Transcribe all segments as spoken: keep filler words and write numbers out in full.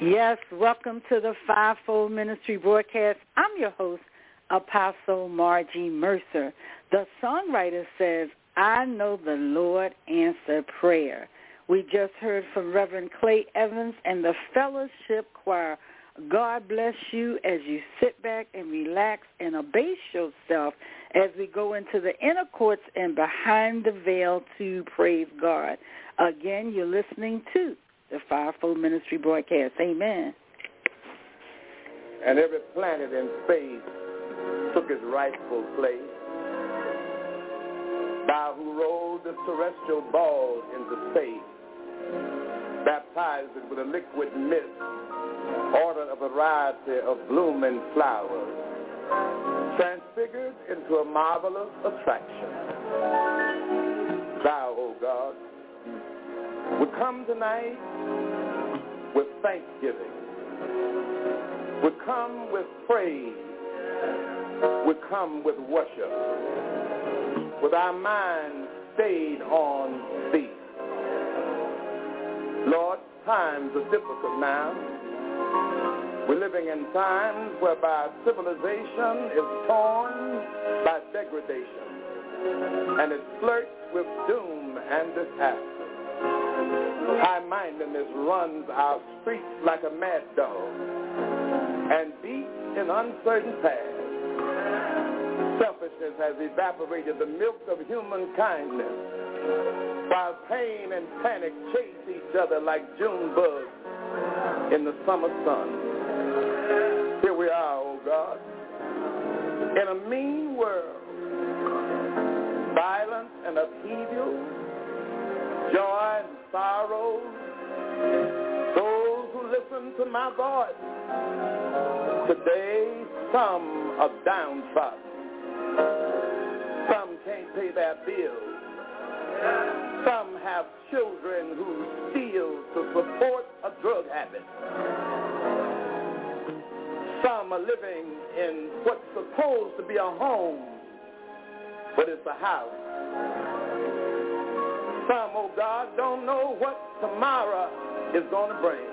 Yes, welcome to the Five-Fold Ministry Broadcast. I'm your host, Apostle Margie Mercer. The songwriter says, I know the Lord answered prayer. We just heard from Reverend Clay Evans and the Fellowship Choir. God bless you as you sit back and relax and abase yourself as we go into the inner courts and behind the veil to praise God. Again, you're listening to the Five-Fold Ministry Broadcast. Amen. And every planet in space took its rightful place. Thou who rolled the terrestrial ball into space, baptized it with a liquid mist, ordered a variety of blooming flowers, transfigured into a marvelous attraction. Thou, O God, we come tonight with thanksgiving. We come with praise. We come with worship. With our minds stayed on Thee. Lord, times are difficult now. We're living in times whereby civilization is torn by degradation, and it flirts with doom and disaster. High-mindedness runs our streets like a mad dog and beats an uncertain path. Selfishness has evaporated the milk of human kindness, while pain and panic chase each other like June bugs in the summer sun. Here we are, oh God, in a mean world, violence and upheaval, joy and sorrow. Those who listen to my voice today, some are downtrodden. Some can't pay their bills. Some have children who steal to support a drug habit. Some are living in what's supposed to be a home, but it's a house. Some, oh God, don't know what tomorrow is going to bring.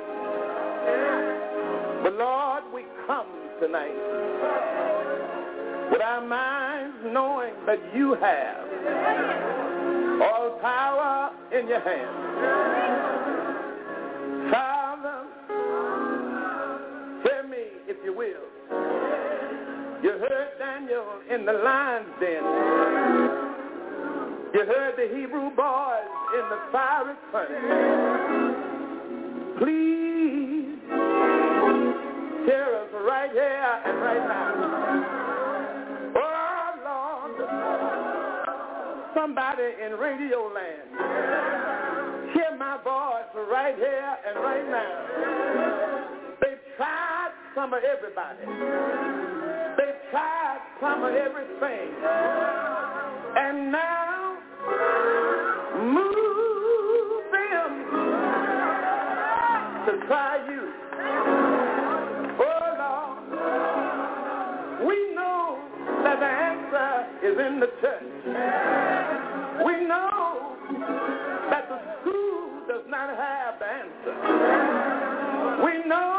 But Lord, we come tonight with our minds knowing that you have all power in your hands. Father, hear me if you will. You heard Daniel in the lion's den. You heard the Hebrew boys in the fiery furnace. Please hear us right here and right now. Somebody in radio land, hear my voice right here and right now. They tried some of everybody. They tried some of everything. And now, move them to try you. Oh, Lord, we know that the answer is in the church. We know that the school does not have the answer. We know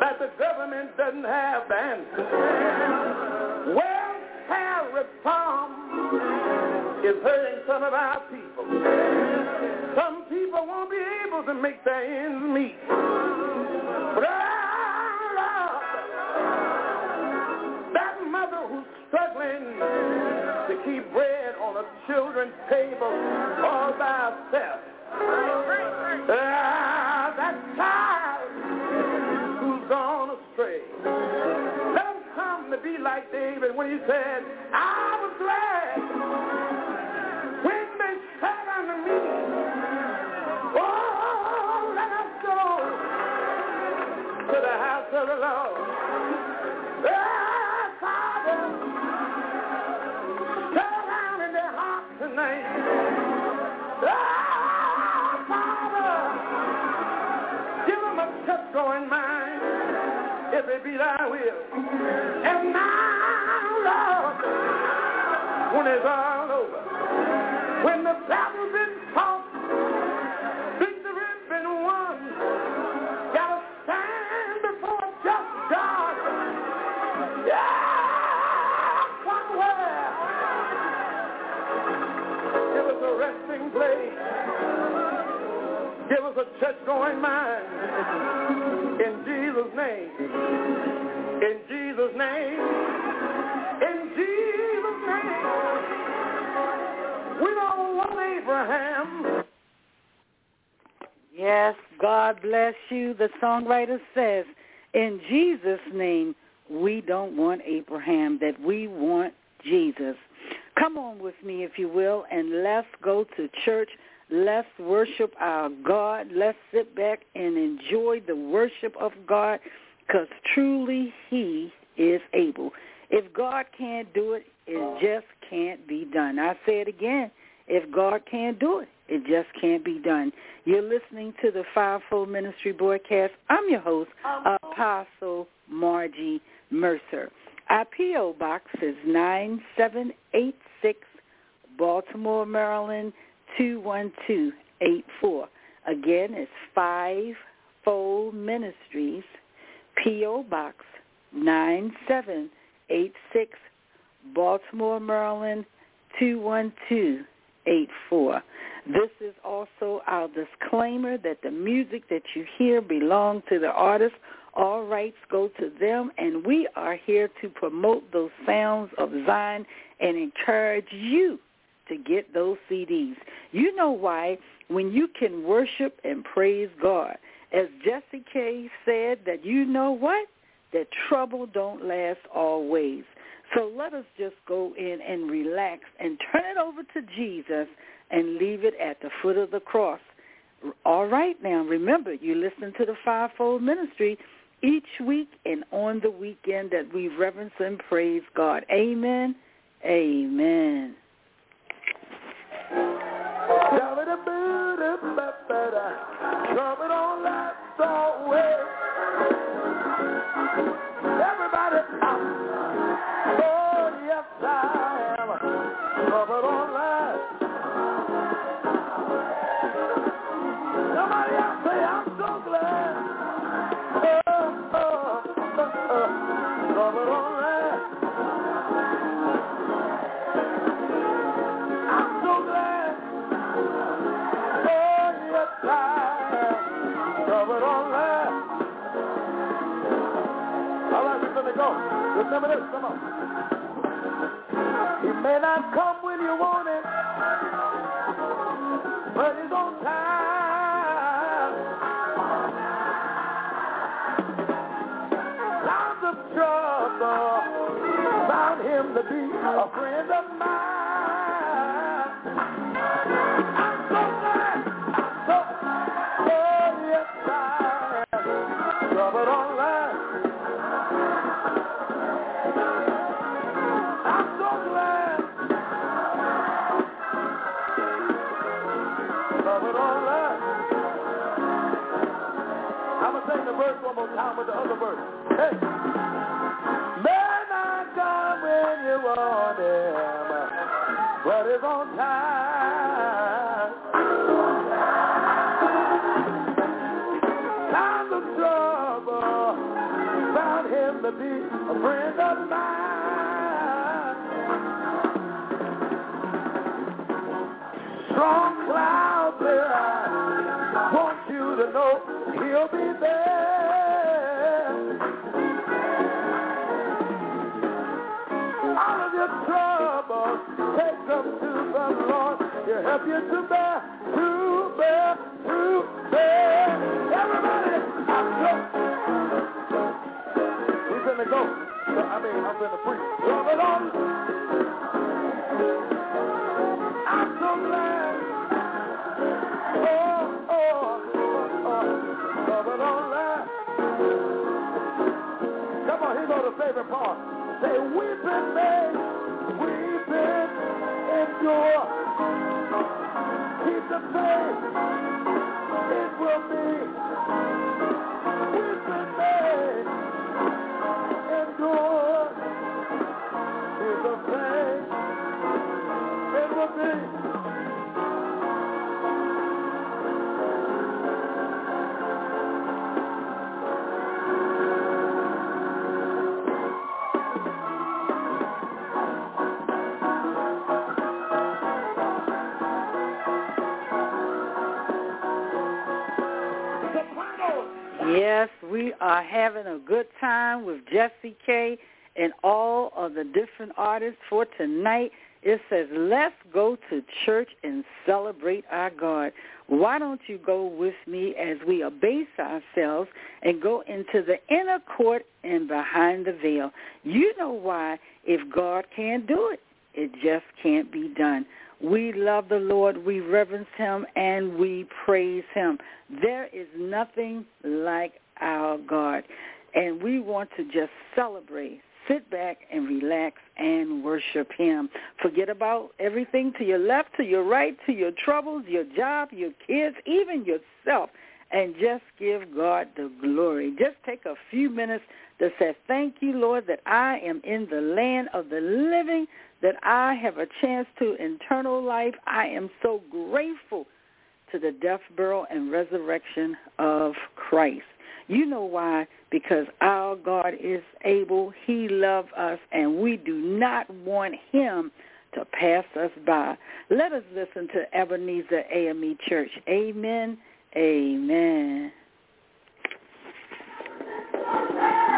that the government doesn't have the answer. Welfare reform is hurting some of our people. Some people won't be able to make their ends meet. But oh, Lord, that mother who's struggling to keep bread on a children's table all by herself. Ah, that child who's gone astray. Let him come to be like David when he said, I was glad when they said unto me, oh, let us go to the house of the Lord. Ah, tonight. Ah, Father, give them a church-going mind, if it be thy will. And now, Lord, when it's all over, when the battle's been fought, victory's been won, gotta stand before a just God. Yeah, somewhere. Give us a resting place. Give us a church-going mind. In Jesus' name. In Jesus' name. In Jesus' name. We don't want Abraham. Yes, God bless you. The songwriter says, in Jesus' name, we don't want Abraham, that we want Jesus. Come on with me, if you will, and let's go to church. Let's worship our God. Let's sit back and enjoy the worship of God, because truly he is able. If God can't do it, it just can't be done. I say it again. If God can't do it, it just can't be done. You're listening to the Five-Fold Ministry Broadcast. I'm your host, Apostle Margie Mercer. Our P O. Box is nine seven eight six, Baltimore, Maryland, two one two eight four. Again, it's Five-Fold Ministries, P O. Box nine seven eight six, Baltimore, Maryland, two one two eight four. This is also our disclaimer that the music that you hear belongs to the artist. All rights go to them, and we are here to promote those sounds of Zion and encourage you to get those C Ds. You know why? When you can worship and praise God, as Jesse Kaye said, that you know what? That trouble don't last always. So let us just go in and relax and turn it over to Jesus and leave it at the foot of the cross. All right now, remember, you listen to the Five-Fold Ministry each week and on the weekend that we reverence and praise God. Amen. Amen. Trouble don't last always. Everybody out. Oh, yes, I am. Trouble don't last. Somebody out say, I'm so glad. Oh, oh, oh, oh. Trouble don't last. I'm so glad. Oh, yes, I am. Go. Remember this, come on. He may not come when you want it, but he's on time. Lots of trouble found him to be a friend of mine. I'm so glad, I'm so glad. Oh, yes, I am. Trouble don't last. Verse one more time with the other verse. Hey. Man, I come when you want him, but it's on time. Times of trouble found him to be a friend of mine. Strong clouds there I want you to know he'll be there. Take them to the Lord. He'll help you to bear, to bear, to bear. Everybody, I'm going. He's going to go. So, I mean, I'm going to preach. Love it all. I'm so glad. Oh, oh, oh, oh. Love it all. Come on, here's all the favorite part. Say, weeping may. Endure. Keep the faith. It will be. We've been made. Endure. Keep the faith. It will be. Yes, we are having a good time with Jesse Kaye and all of the different artists for tonight. It says, let's go to church and celebrate our God. Why don't you go with me as we abase ourselves and go into the inner court and behind the veil? You know why? If God can't do it, it just can't be done. We love the Lord, we reverence him, and we praise him. There is nothing like our God, and we want to just celebrate, sit back and relax and worship him. Forget about everything to your left, to your right, to your troubles, your job, your kids, even yourself, and just give God the glory. Just take a few minutes to say, thank you, Lord, that I am in the land of the living, that I have a chance to eternal life. I am so grateful to the death, burial, and resurrection of Christ. You know why? Because our God is able. He loves us, and we do not want him to pass us by. Let us listen to Ebenezer A M E Church. Amen. Amen. Wow.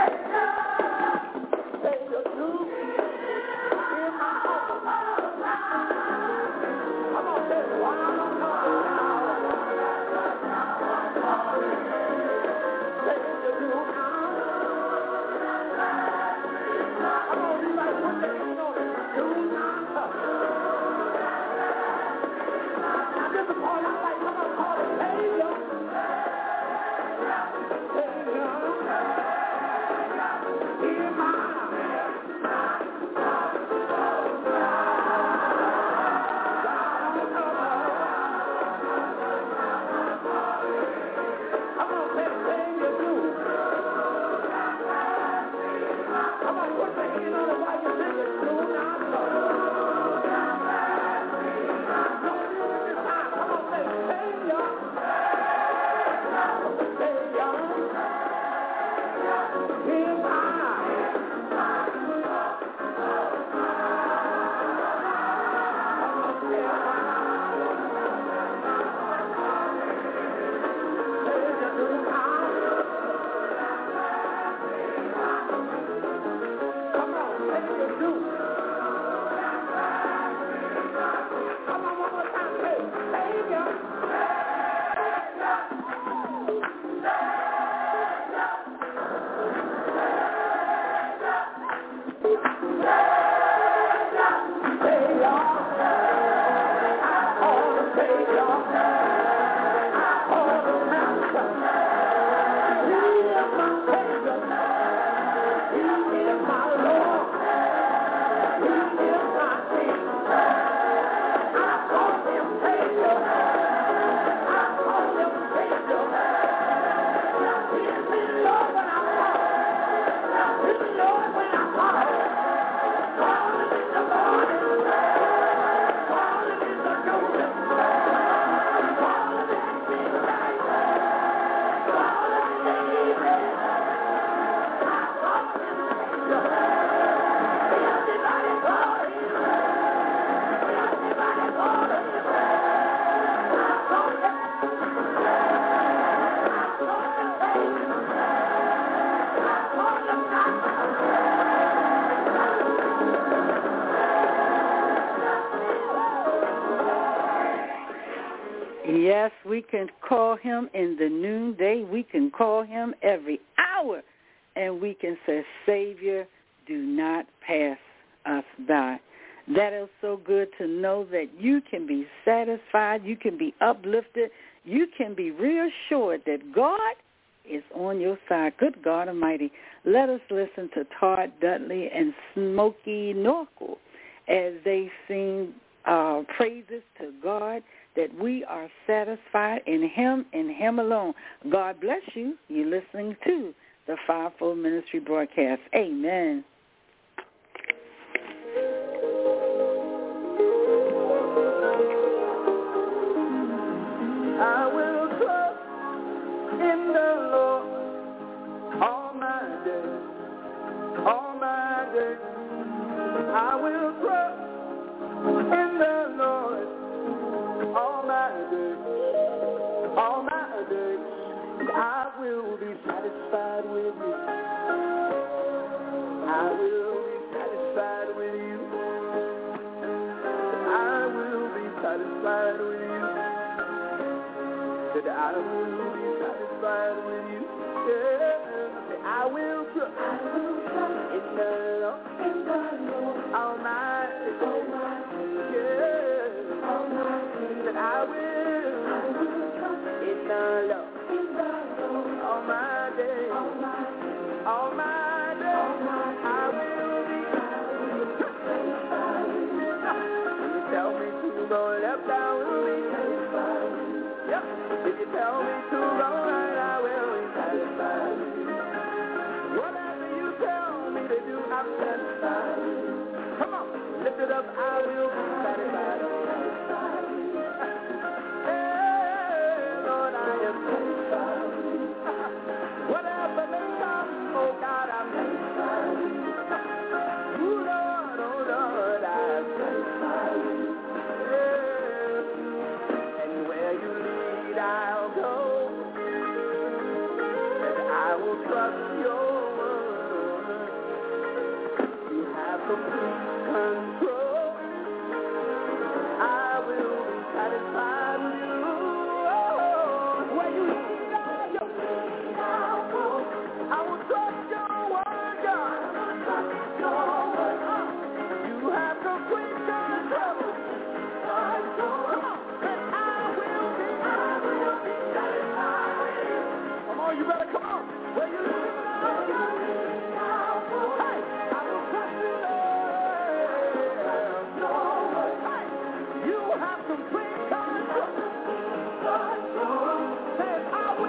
We can call him in the noonday. We can call him every hour. And we can say, Savior, do not pass us by. That is so good to know that you can be satisfied, you can be uplifted, you can be reassured that God is on your side. Good God Almighty. Let us listen to Todd Dudley and Smokey Norful as they sing uh, praises to God, that we are satisfied in him and him alone. God bless you. You're listening to the Five-Fold Ministry Broadcast. Amen. I will trust in the Lord all my days, all my days. I will trust in the Lord all my days, all my days. I will be satisfied with you. I will be satisfied with you. I will be satisfied with you. That I will be satisfied with you. Yeah. I will trust in the Lord all my days. Yeah. That I will trust in the Lord all my days. All my days. I will be satisfied with you. You tell me to go left, I will be satisfied with you. Yep. If you tell me to go right, I will be satisfied with you. Whatever you tell me to do, I'm satisfied with you. Come on, lift it up, I will be satisfied with you. Hey, Lord, I am satisfied with you. Whatever may come, oh God, I'm satisfied with you. Oh Lord, oh Lord, I'm satisfied with you. Yeah. And where you lead, I'll go. And I will trust your word. You have complete control. I will be satisfied with you. Oh, where you lead, I'll go. I will trust your word, God. You have no quick control. And I will be, I will be satisfied. Come on, you better come on. Where you live, Lord, God. Hey, I will trust you, Lord. Hey, you have no quick control. And I will be, I will be.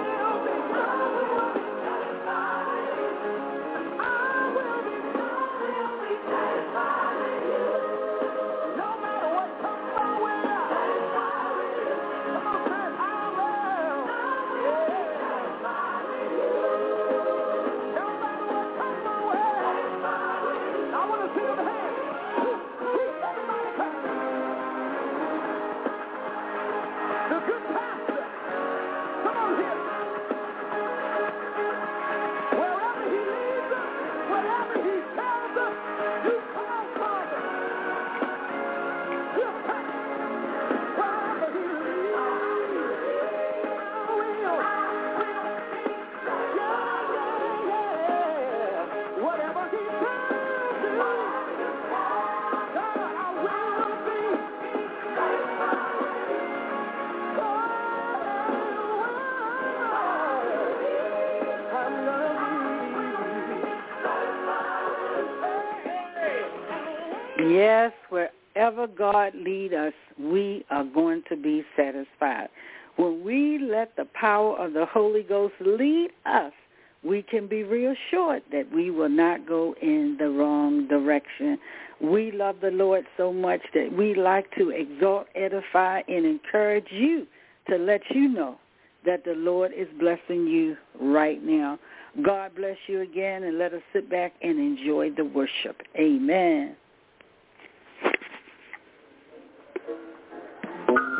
Yes, wherever God lead us, we are going to be satisfied. When we let the power of the Holy Ghost lead us, we can be reassured that we will not go in the wrong direction. We love the Lord so much that we like to exalt, edify, and encourage you to let you know that the Lord is blessing you right now. God bless you again, and let us sit back and enjoy the worship. Amen. Thank you.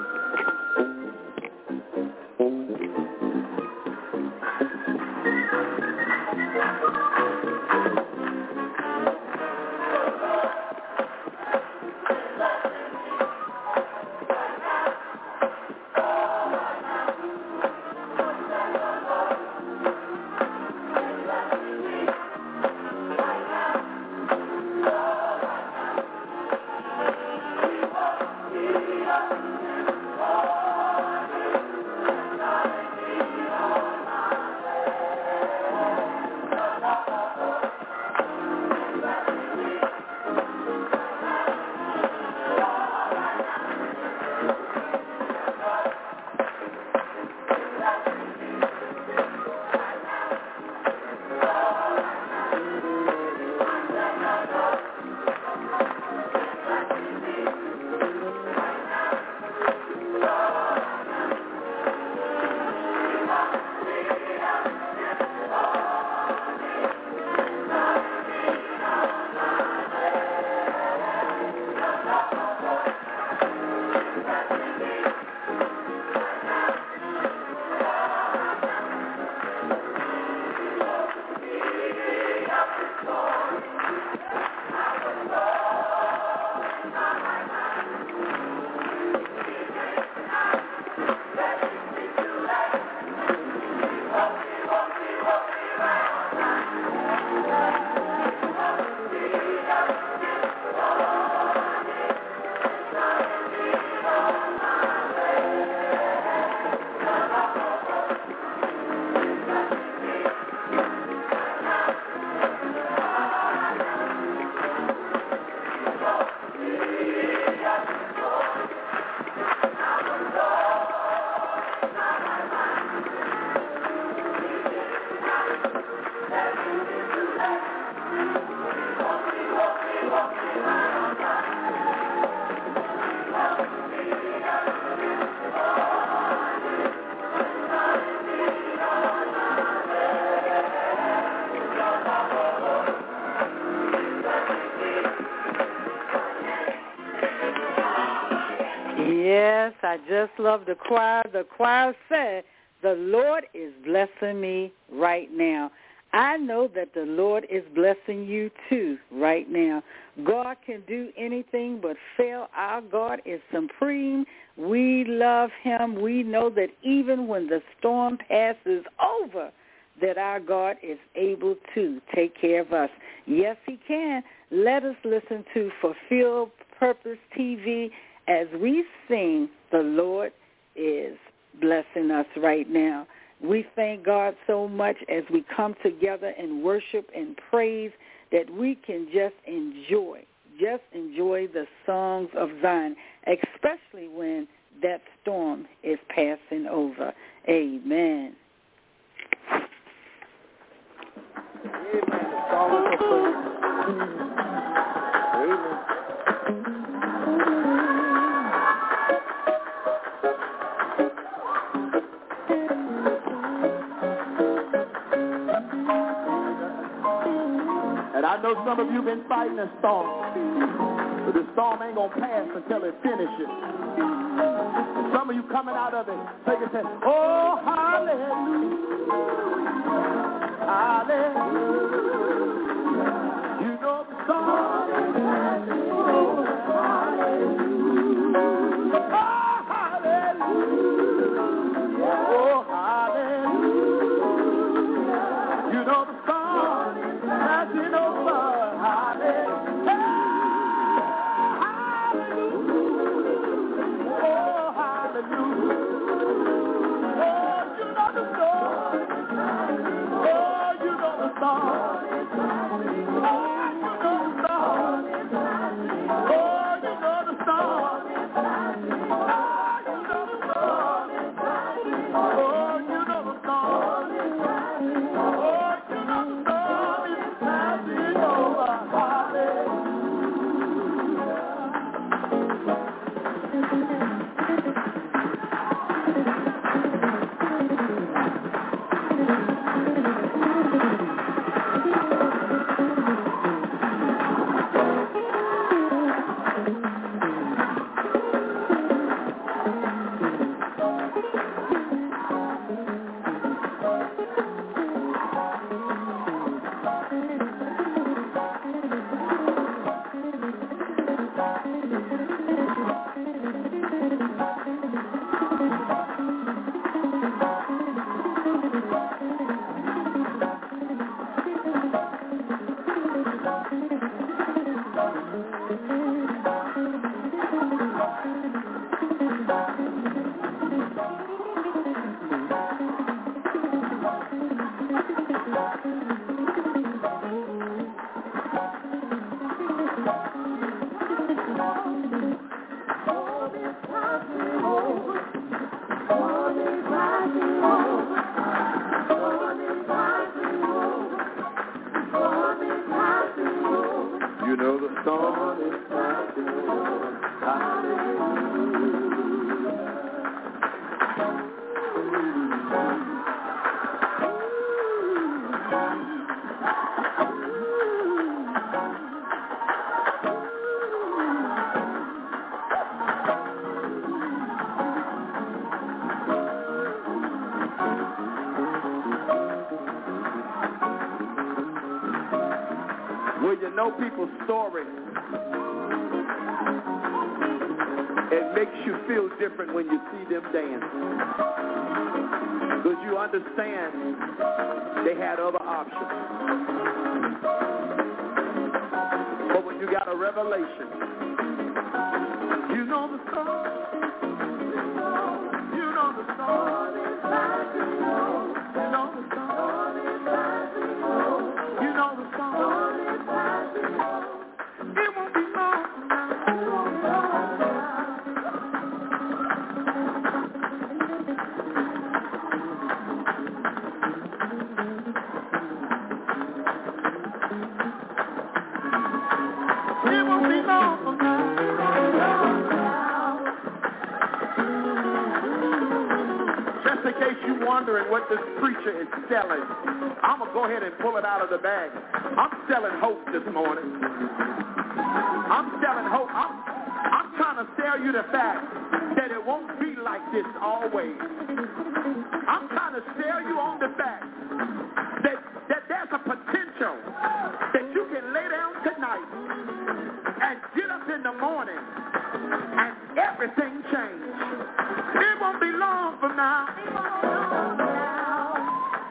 Yes, I just love the choir. The choir said, the Lord is blessing me right now. I know that the Lord is blessing you too right now. God can do anything but fail. Our God is supreme. We love him. We know that even when the storm passes over, that our God is able to take care of us. Yes, he can. Let us listen to Fulfilled Purpose T V as we sing, the Lord is blessing us right now. We thank God so much as we come together and worship and praise that we can just enjoy, just enjoy the songs of Zion, especially when that storm is passing over. Amen. Amen. I know some of you been fighting a storm, but the storm ain't gonna pass until it finishes. And some of you coming out of it, take a test. Oh, hallelujah, hallelujah. You know the storm is passing over. Hallelujah, oh, hallelujah, oh, hallelujah. You know the storm is passing over. Know people's stories. It makes you feel different when you see them dance, because you understand they had other options. But when you got a revelation, you know the song. You know the song. You know the song. You know the song. wondering what this preacher is selling, I'm going to go ahead and pull it out of the bag. I'm selling hope this morning. I'm selling hope. I'm, I'm trying to sell you the fact that it won't be like this always. I'm trying to sell you on the fact that, that there's a potential that you can lay down tonight and get up in the morning and everything change. It won't be long from now.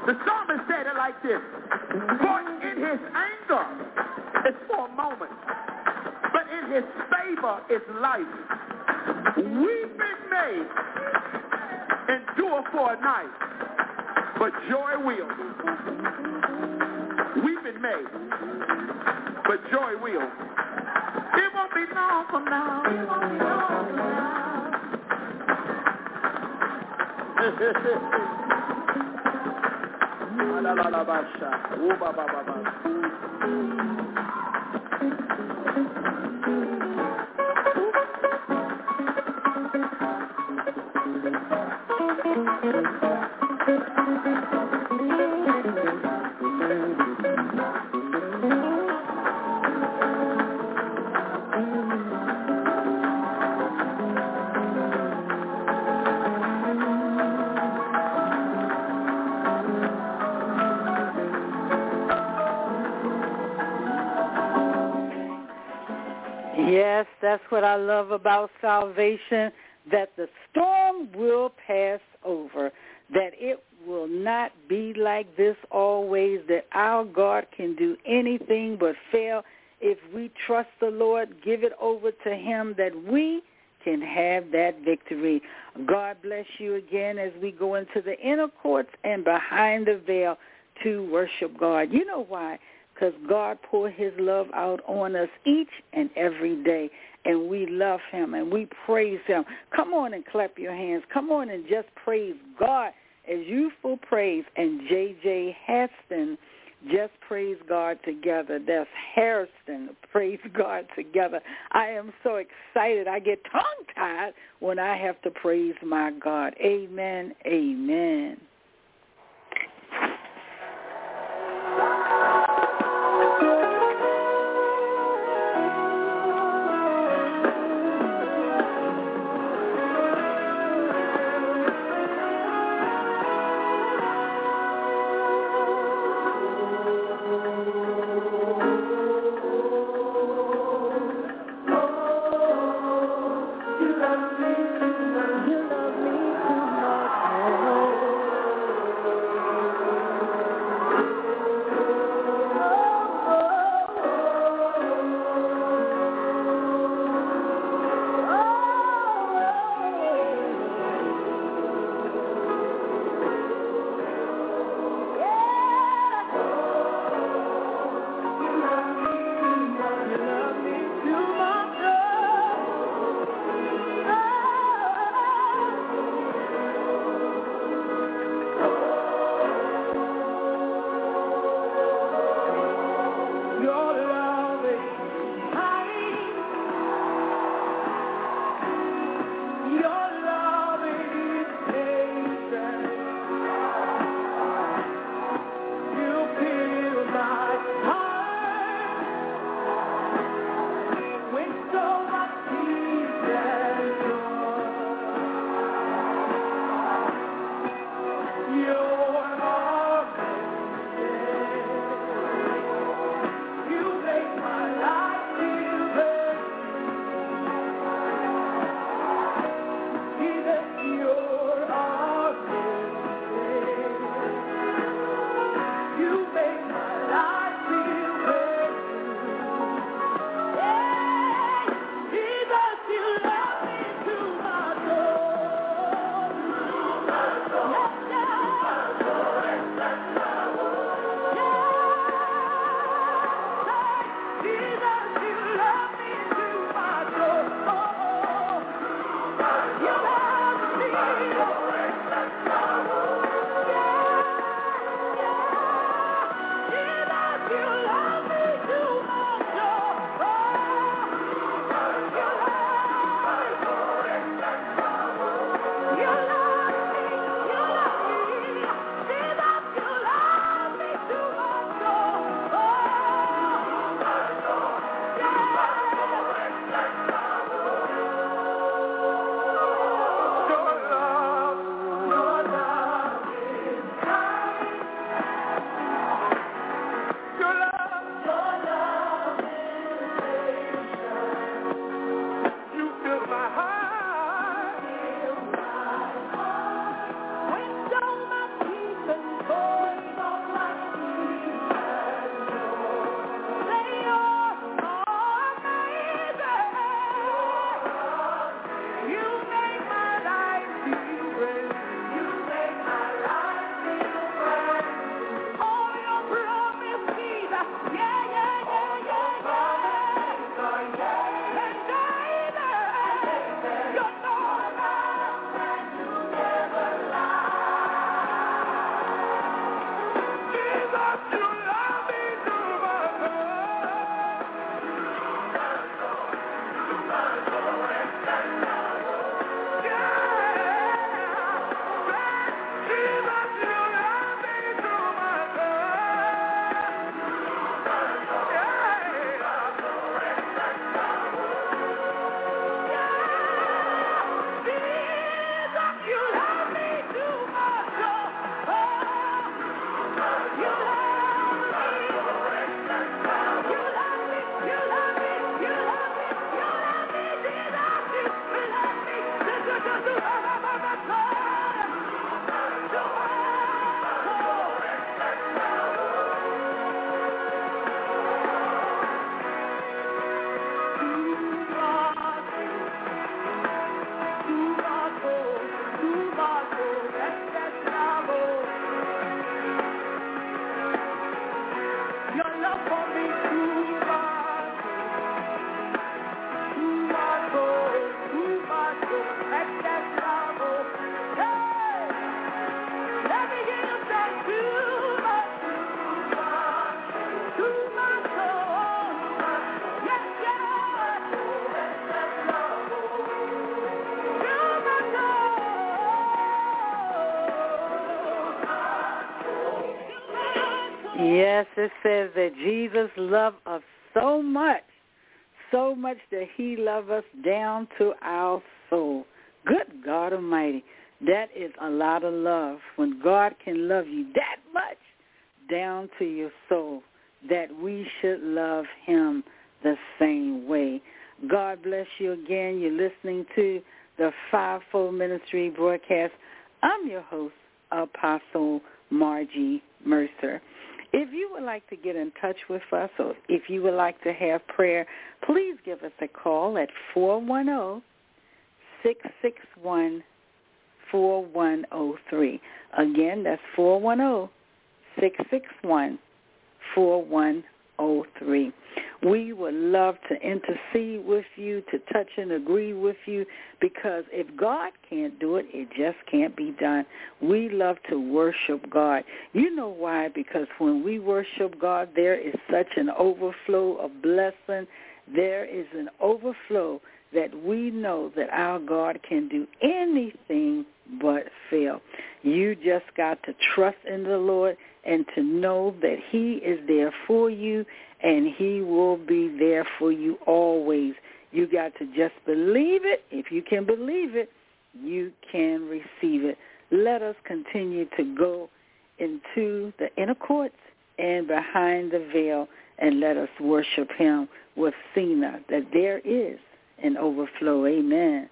The psalmist said it like this: for in his anger it's for a moment, but in his favor is life. Weeping may endure for a night, but joy will. Weeping may, but joy will. It won't be long from now. It won't be long from now. Yes, that's what I love about salvation, that the storm will pass over, that it will not be like this always, that our God can do anything but fail if we trust the Lord, give it over to him, that we can have that victory. God bless you again as we go into the inner courts and behind the veil to worship God. You know why? Because God poured his love out on us each and every day, and we love him and we praise him. Come on and clap your hands. Come on and just praise God as Youthful Praise and J J Hairston just praise God together. That's Hairston, praise God together. I am so excited. I get tongue-tied when I have to praise my God. Amen, amen. You love me too much, you love me too much, oh. Yes, it says that Jesus loved us so much, so much that he loved us down to our soul. Good God Almighty. That is a lot of love. When God can love you that much down to your soul, that we should love him the same way. God bless you again. You're listening to the Five-Fold Ministry Broadcast. I'm your host, Apostle Margie Mercer. If you would like to get in touch with us or if you would like to have prayer, please give us a call at four one zero, six six one, four one zero three. Again, that's four one zero, six six one, four one zero three. We would love to intercede with you, to touch and agree with you, because if God can't do it, it just can't be done. We love to worship God. You know why? Because when we worship God, there is such an overflow of blessing. There is an overflow that we know that our God can do anything but fail. You just got to trust in the Lord and to know that he is there for you and he will be there for you always. You got to just believe it. If you can believe it, you can receive it. Let us continue to go into the inner courts and behind the veil and let us worship him with Sina, that there is an overflow. Amen.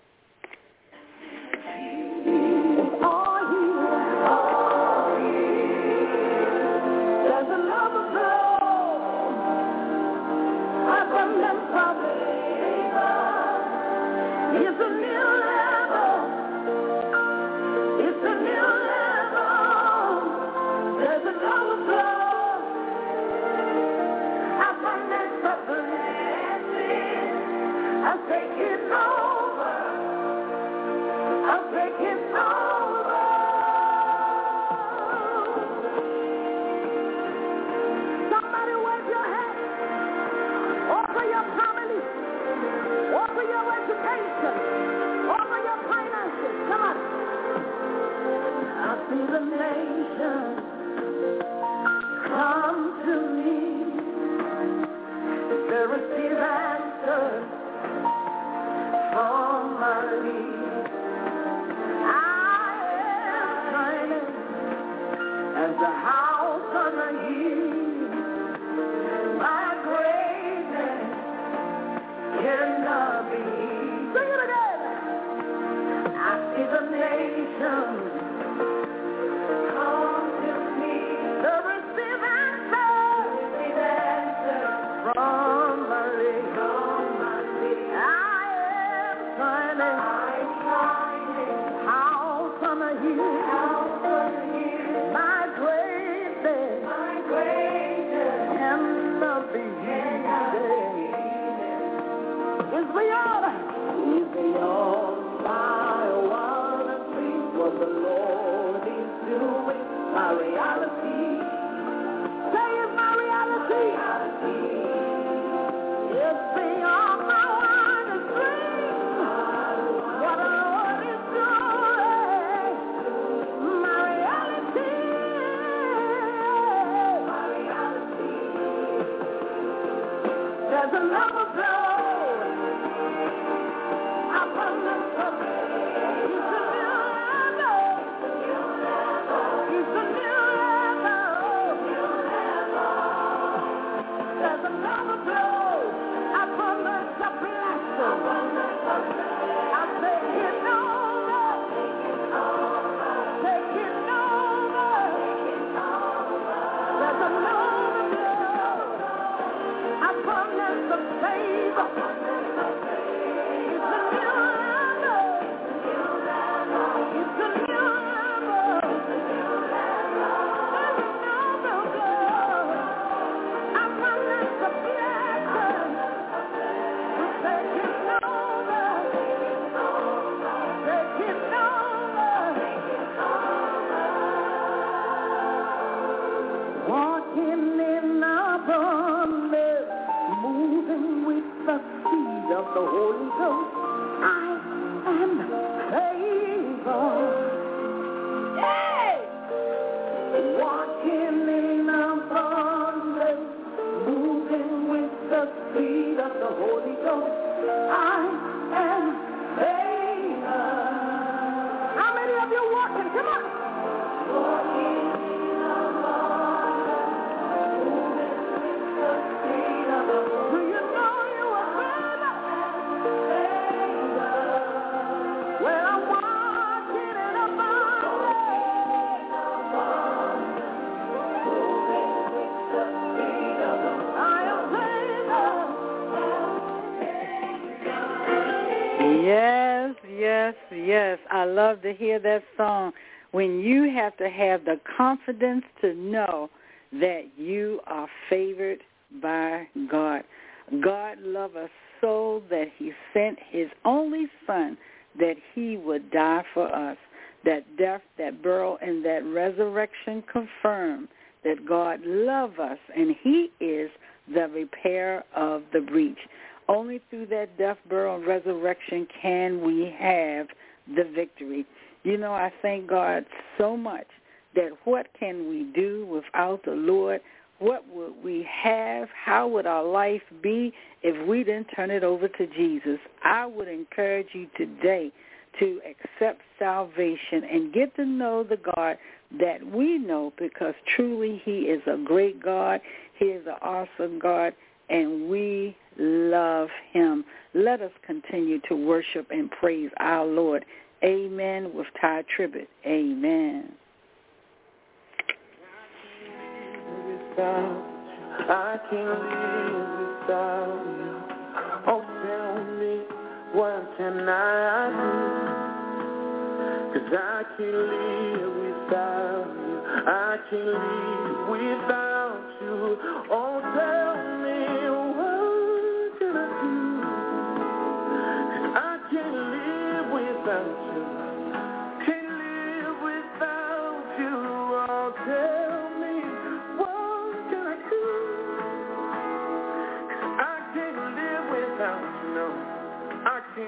The Lord is doing my reality. There's a love of blood upon the subject. It's a new level. It's a new level. There's a love of blood upon the subject. I say it all. The Holy Ghost, I am favored. Hey! Walking in abundance, moving with the speed of the Holy Ghost, I am favored. How many of you walking? Come on! Walking in abundance, moving with the speed of the Holy Ghost. Yes, yes, yes. I love to hear that song. When you have to have the confidence to know that you are favored by God. God loved us so that he sent his only son that he would die for us. That death, that burial, and that resurrection confirm that God loves us, and he is the repairer of the breach. Only through that death, burial, and resurrection can we have the victory. You know, I thank God so much that what can we do without the Lord? What would we have? How would our life be if we didn't turn it over to Jesus? I would encourage you today to accept salvation and get to know the God that we know, because truly he is a great God. He is an awesome God, and we love him. Let us continue to worship and praise our Lord. Amen. With Ty Tribbett. Amen. I can't live without you. Oh, tell me, what can I do? Because I can't live without you. I can't live without you. Oh, tell me, what can I do? Because I can't live without you. Can't live without you. Oh, tell live without you. So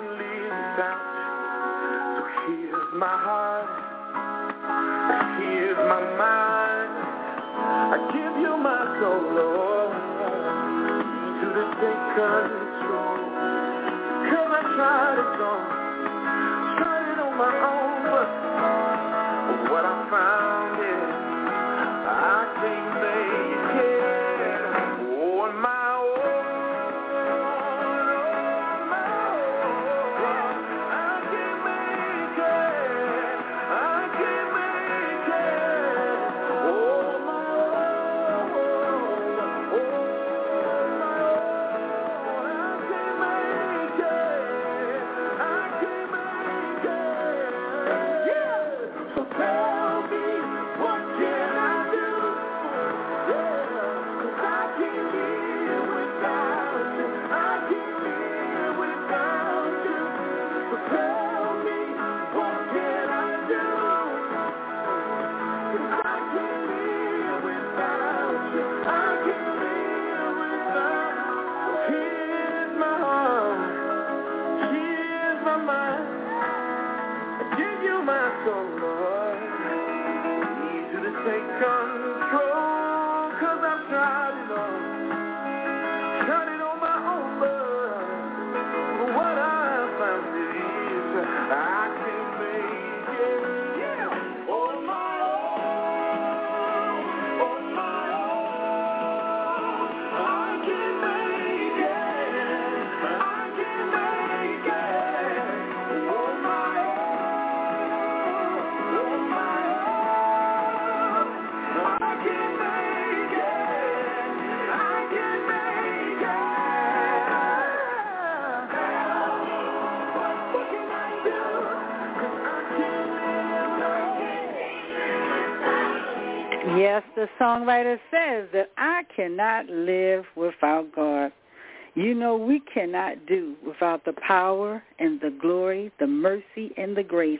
here's my heart, here's my mind, I give you my soul, Lord, to the take control, cause I tried it on, tried it on my own, but what I found is, I can't make it on my own. Control, cause I've tried it on, tried it on my own. the songwriter says, that I cannot live without God. You know, we cannot do without the power and the glory, the mercy and the grace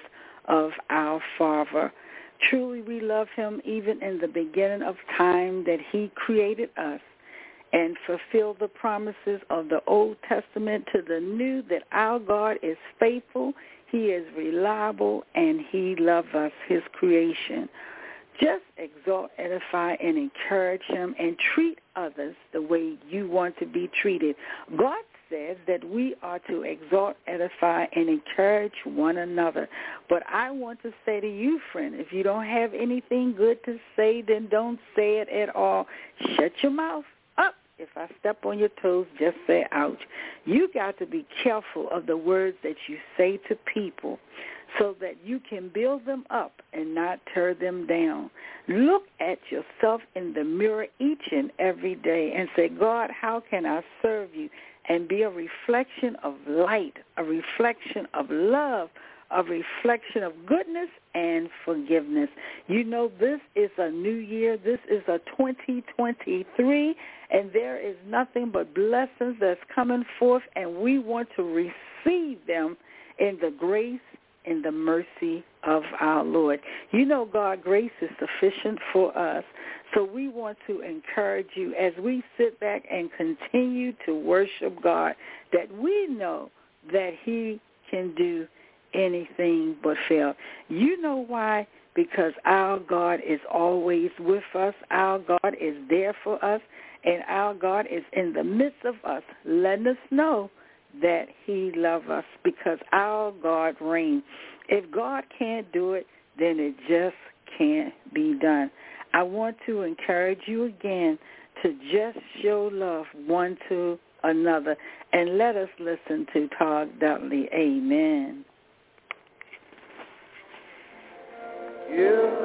of our Father. Truly, we love him even in the beginning of time, that he created us and fulfilled the promises of the Old Testament to the New, that our God is faithful, he is reliable, and he loves us, his creation. Just exalt, edify, and encourage him, and treat others the way you want to be treated. God says that we are to exalt, edify, and encourage one another. But I want to say to you, friend, if you don't have anything good to say, then don't say it at all. Shut your mouth up. If I step on your toes, just say ouch. You got to be careful of the words that you say to people, so that you can build them up and not tear them down. Look at yourself in the mirror each and every day and say, God, how can I serve you? And be a reflection of light, a reflection of love, a reflection of goodness and forgiveness. You know, this is a new year. This is a twenty twenty-three, and there is nothing but blessings that's coming forth, and we want to receive them in the grace, in the mercy of our Lord. You know, God's grace is sufficient for us. So we want to encourage you as we sit back and continue to worship God, that we know that he can do anything but fail. You know why? Because our God is always with us. Our God is there for us. And our God is in the midst of us, letting us know that he loves us, because our God reigns. If God can't do it, then it just can't be done. I want to encourage you again to just show love one to another. And let us listen to Todd Dudley. Amen. Yeah.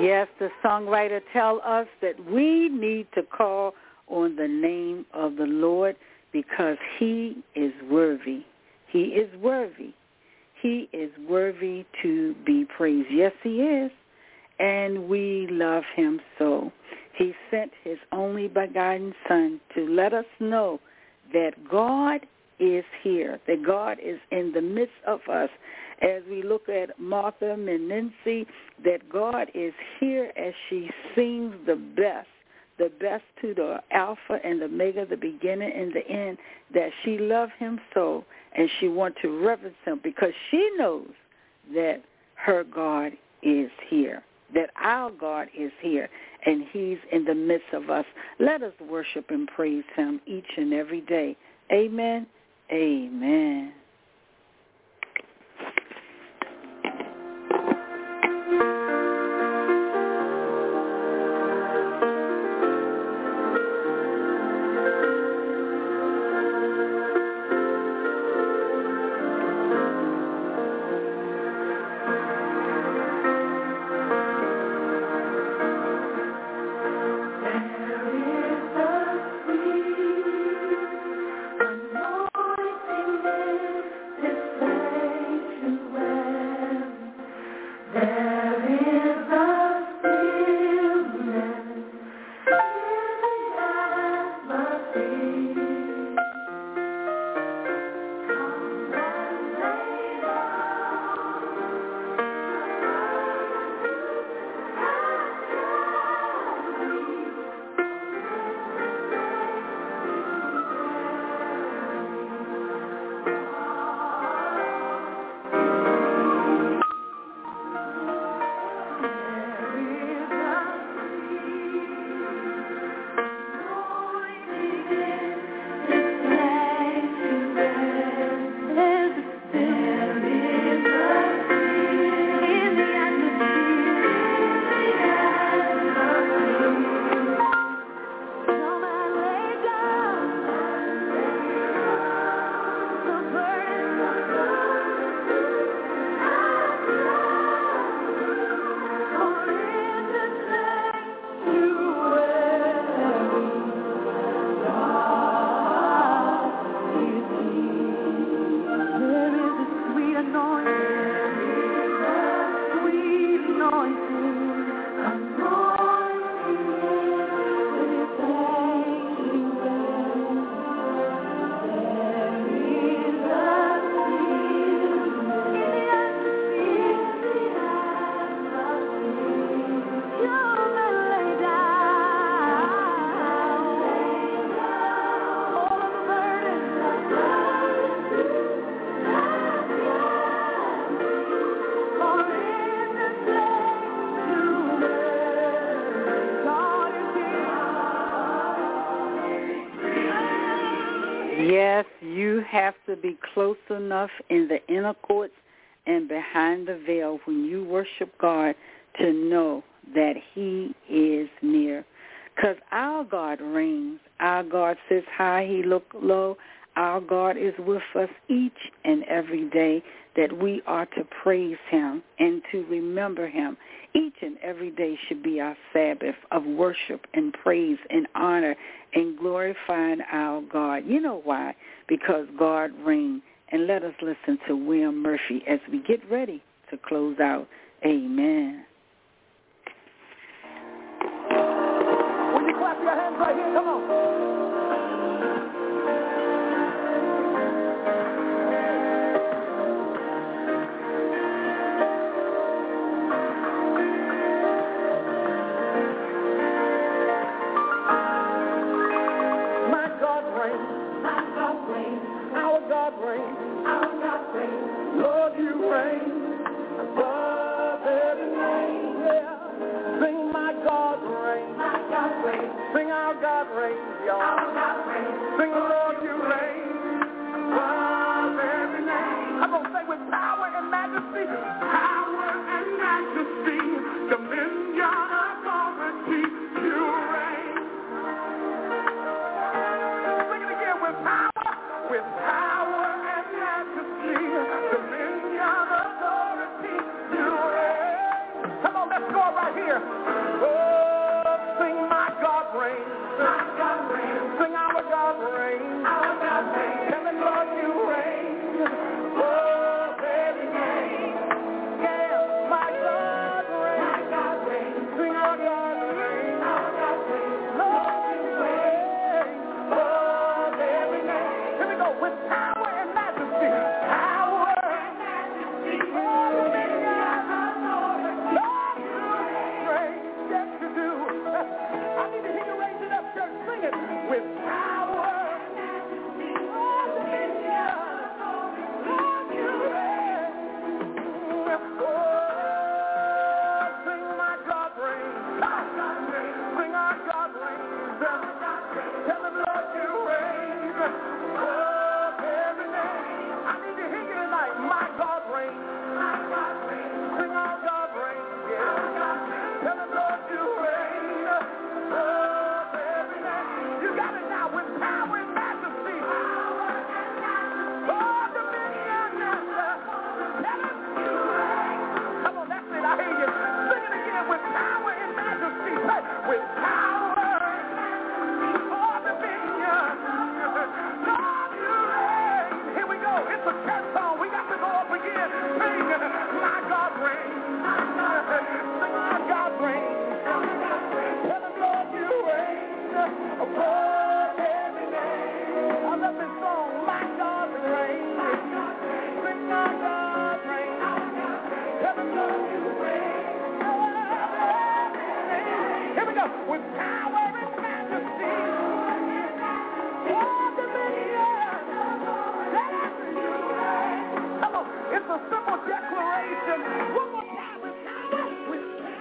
Yes, the songwriter tells us that we need to call on the name of the Lord, because he is worthy. He is worthy. He is worthy to be praised. Yes, he is. And we love him so. He sent his only begotten Son to let us know that God is here, that God is in the midst of us. As we look at Martha Menenzi, that God is here as she sings the best, the best to the Alpha and the Omega, the beginning and the end, that she loved him so and she wants to reverence him because she knows that her God is here, that our God is here, and he's in the midst of us. Let us worship and praise him each and every day. Amen. Amen. Have to be close enough in the inner courts and behind the veil when you worship God to know that he is near. Because our God reigns. Our God sits high. He looks low. Our God is with us each and every day, that we are to praise him and to remember him. Each and every day should be our Sabbath of worship and praise and honor and glorifying our God. You know why? Because God reigns. And let us listen to William Murphy as we get ready to close out. Amen. When you clap your hands right here, come on. Sing our God reigns. Tell the Lord you reign.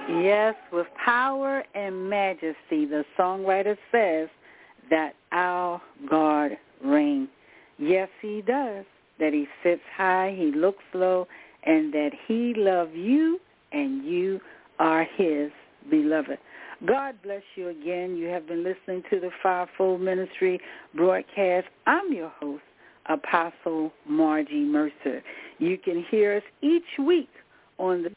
Yes, with power and majesty, the songwriter says that our God reigns. Yes, he does, that he sits high, he looks low, and that he loves you and you are his beloved. God bless you again. You have been listening to the Five-Fold Ministry Broadcast. I'm your host, Apostle Margie Mercer. You can hear us each week on the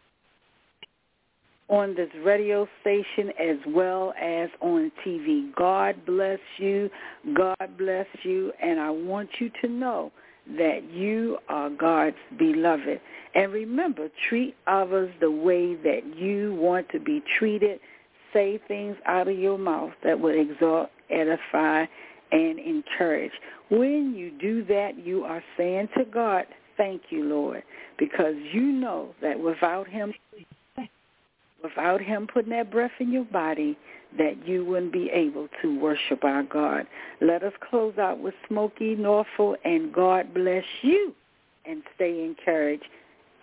on this radio station as well as on T V. God bless you. God bless you. And I want you to know that you are God's beloved. And remember, treat others the way that you want to be treated. Say things out of your mouth that will exalt, edify, and encourage. When you do that, you are saying to God, thank you, Lord, because you know that without him, without him putting that breath in your body, that you wouldn't be able to worship our God. Let us close out with Smokey Norful and God bless you and stay encouraged.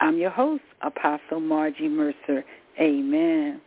I'm your host, Apostle Margie Mercer. Amen.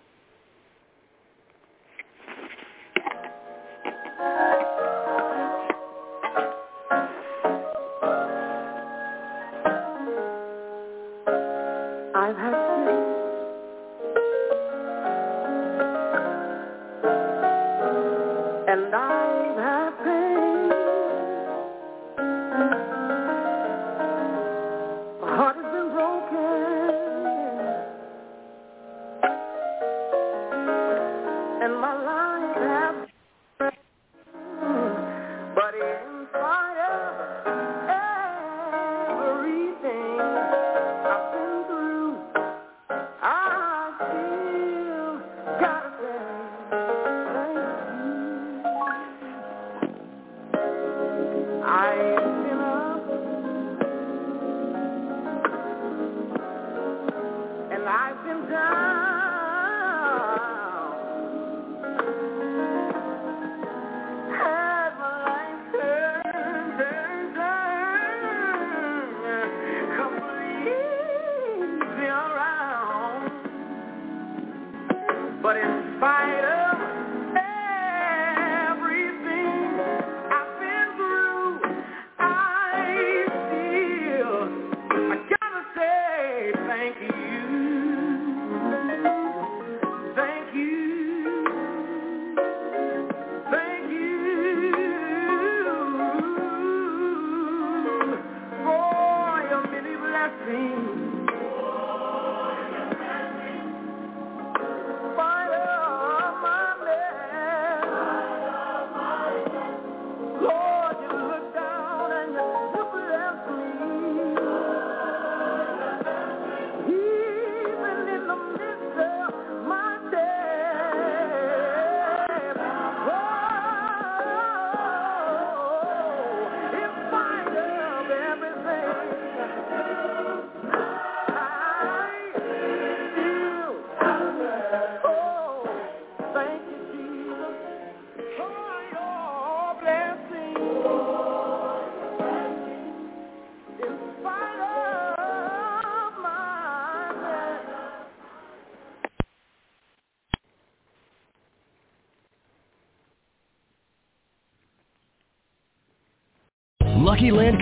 Lucky Land